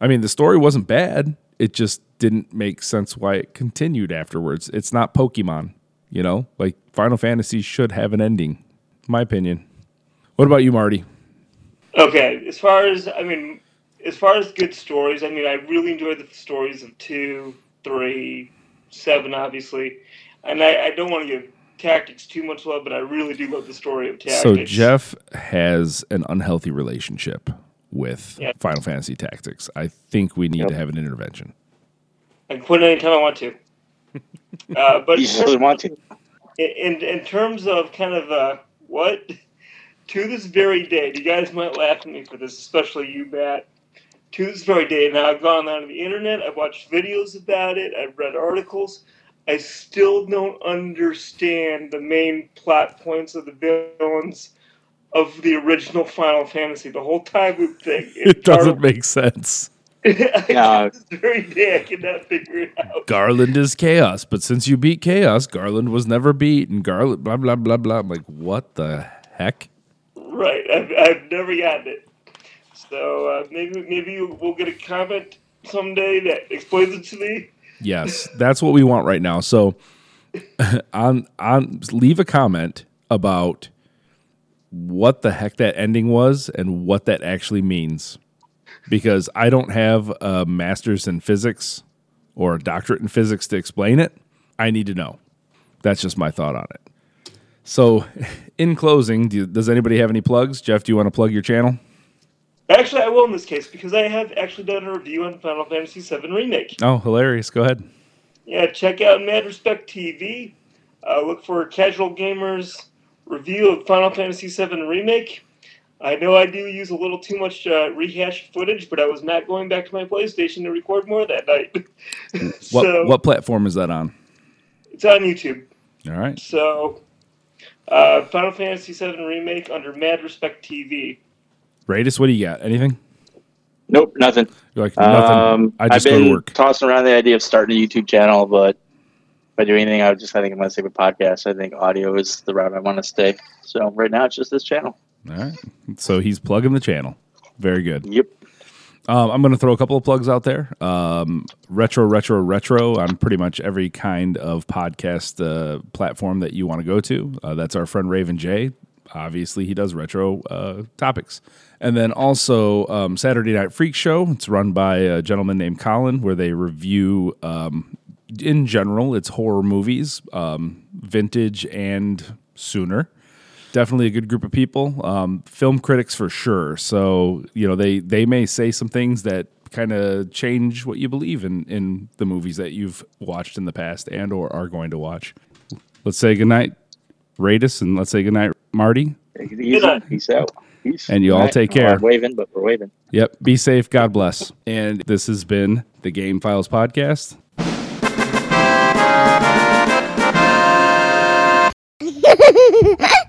I mean, the story wasn't bad. It just didn't make sense why it continued afterwards. It's not Pokemon, you know, like Final Fantasy should have an ending, my opinion. What about you, Marty? Okay, as far as, I mean, as far as good stories, I mean, I really enjoyed the stories of two, three, seven, obviously. And I, I don't want to give Tactics too much love, but I really do love the story of Tactics. So Jeff has an unhealthy relationship with yep. Final Fantasy Tactics. I think we need yep. to have an intervention. I can quit anytime I want to. uh, but you really want to. In, in terms of kind of uh, what... To this very day, you guys might laugh at me for this, especially you, Matt. To this very day, now I've gone on the internet, I've watched videos about it, I've read articles. I still don't understand the main plot points of the villains of the original Final Fantasy. The whole time loop thing. It doesn't make sense. I, no. To this very day, I cannot figure it out. Garland is Chaos, but since you beat Chaos, Garland was never beat, and Garland, blah, blah, blah, blah. I'm like, what the heck? Right, I've, I've never gotten it. So uh, maybe maybe we'll get a comment someday that explains it to me. Yes, that's what we want right now. So on, on, leave a comment about what the heck that ending was and what that actually means. Because I don't have a master's in physics or a doctorate in physics to explain it. I need to know. That's just my thought on it. So, in closing, do, does anybody have any plugs? Jeff, do you want to plug your channel? Actually, I will in this case, because I have actually done a review on Final Fantasy seven Remake. Oh, hilarious. Go ahead. Yeah, check out Mad Respect T V. Uh, look for Casual Gamer's review of Final Fantasy seven Remake. I know I do use a little too much uh, rehashed footage, but I was not going back to my PlayStation to record more that night. what, so, what platform is that on? It's on YouTube. All right. So... Uh, Final Fantasy seven Remake under Mad Respect T V. Radis, what do you got? Anything? Nope, nothing. You're like, nothing. Um, I just I've been go to work. Tossing around the idea of starting a YouTube channel, but if I do anything, I would just I think I'm going to stick with podcasts. I think audio is the route I want to stay. So right now, it's just this channel. All right. So he's plugging the channel. Very good. Yep. Um, I'm going to throw a couple of plugs out there. Um, retro, retro, retro on pretty much every kind of podcast uh, platform that you want to go to. Uh, that's our friend Raven J. Obviously, he does retro uh, topics. And then also um, Saturday Night Freak Show. It's run by a gentleman named Colin, where they review, um, in general, it's horror movies, um, vintage and sooner. Definitely a good group of people, um, film critics for sure. So, you know, they, they may say some things that kind of change what you believe in, in the movies that you've watched in the past and or are going to watch. Let's say goodnight, Radis, and let's say goodnight, Marty. Take it easy. Peace out. Peace. And you all take care. We're waving, but we're waving. Yep. Be safe. God bless. And this has been the Game Files Podcast.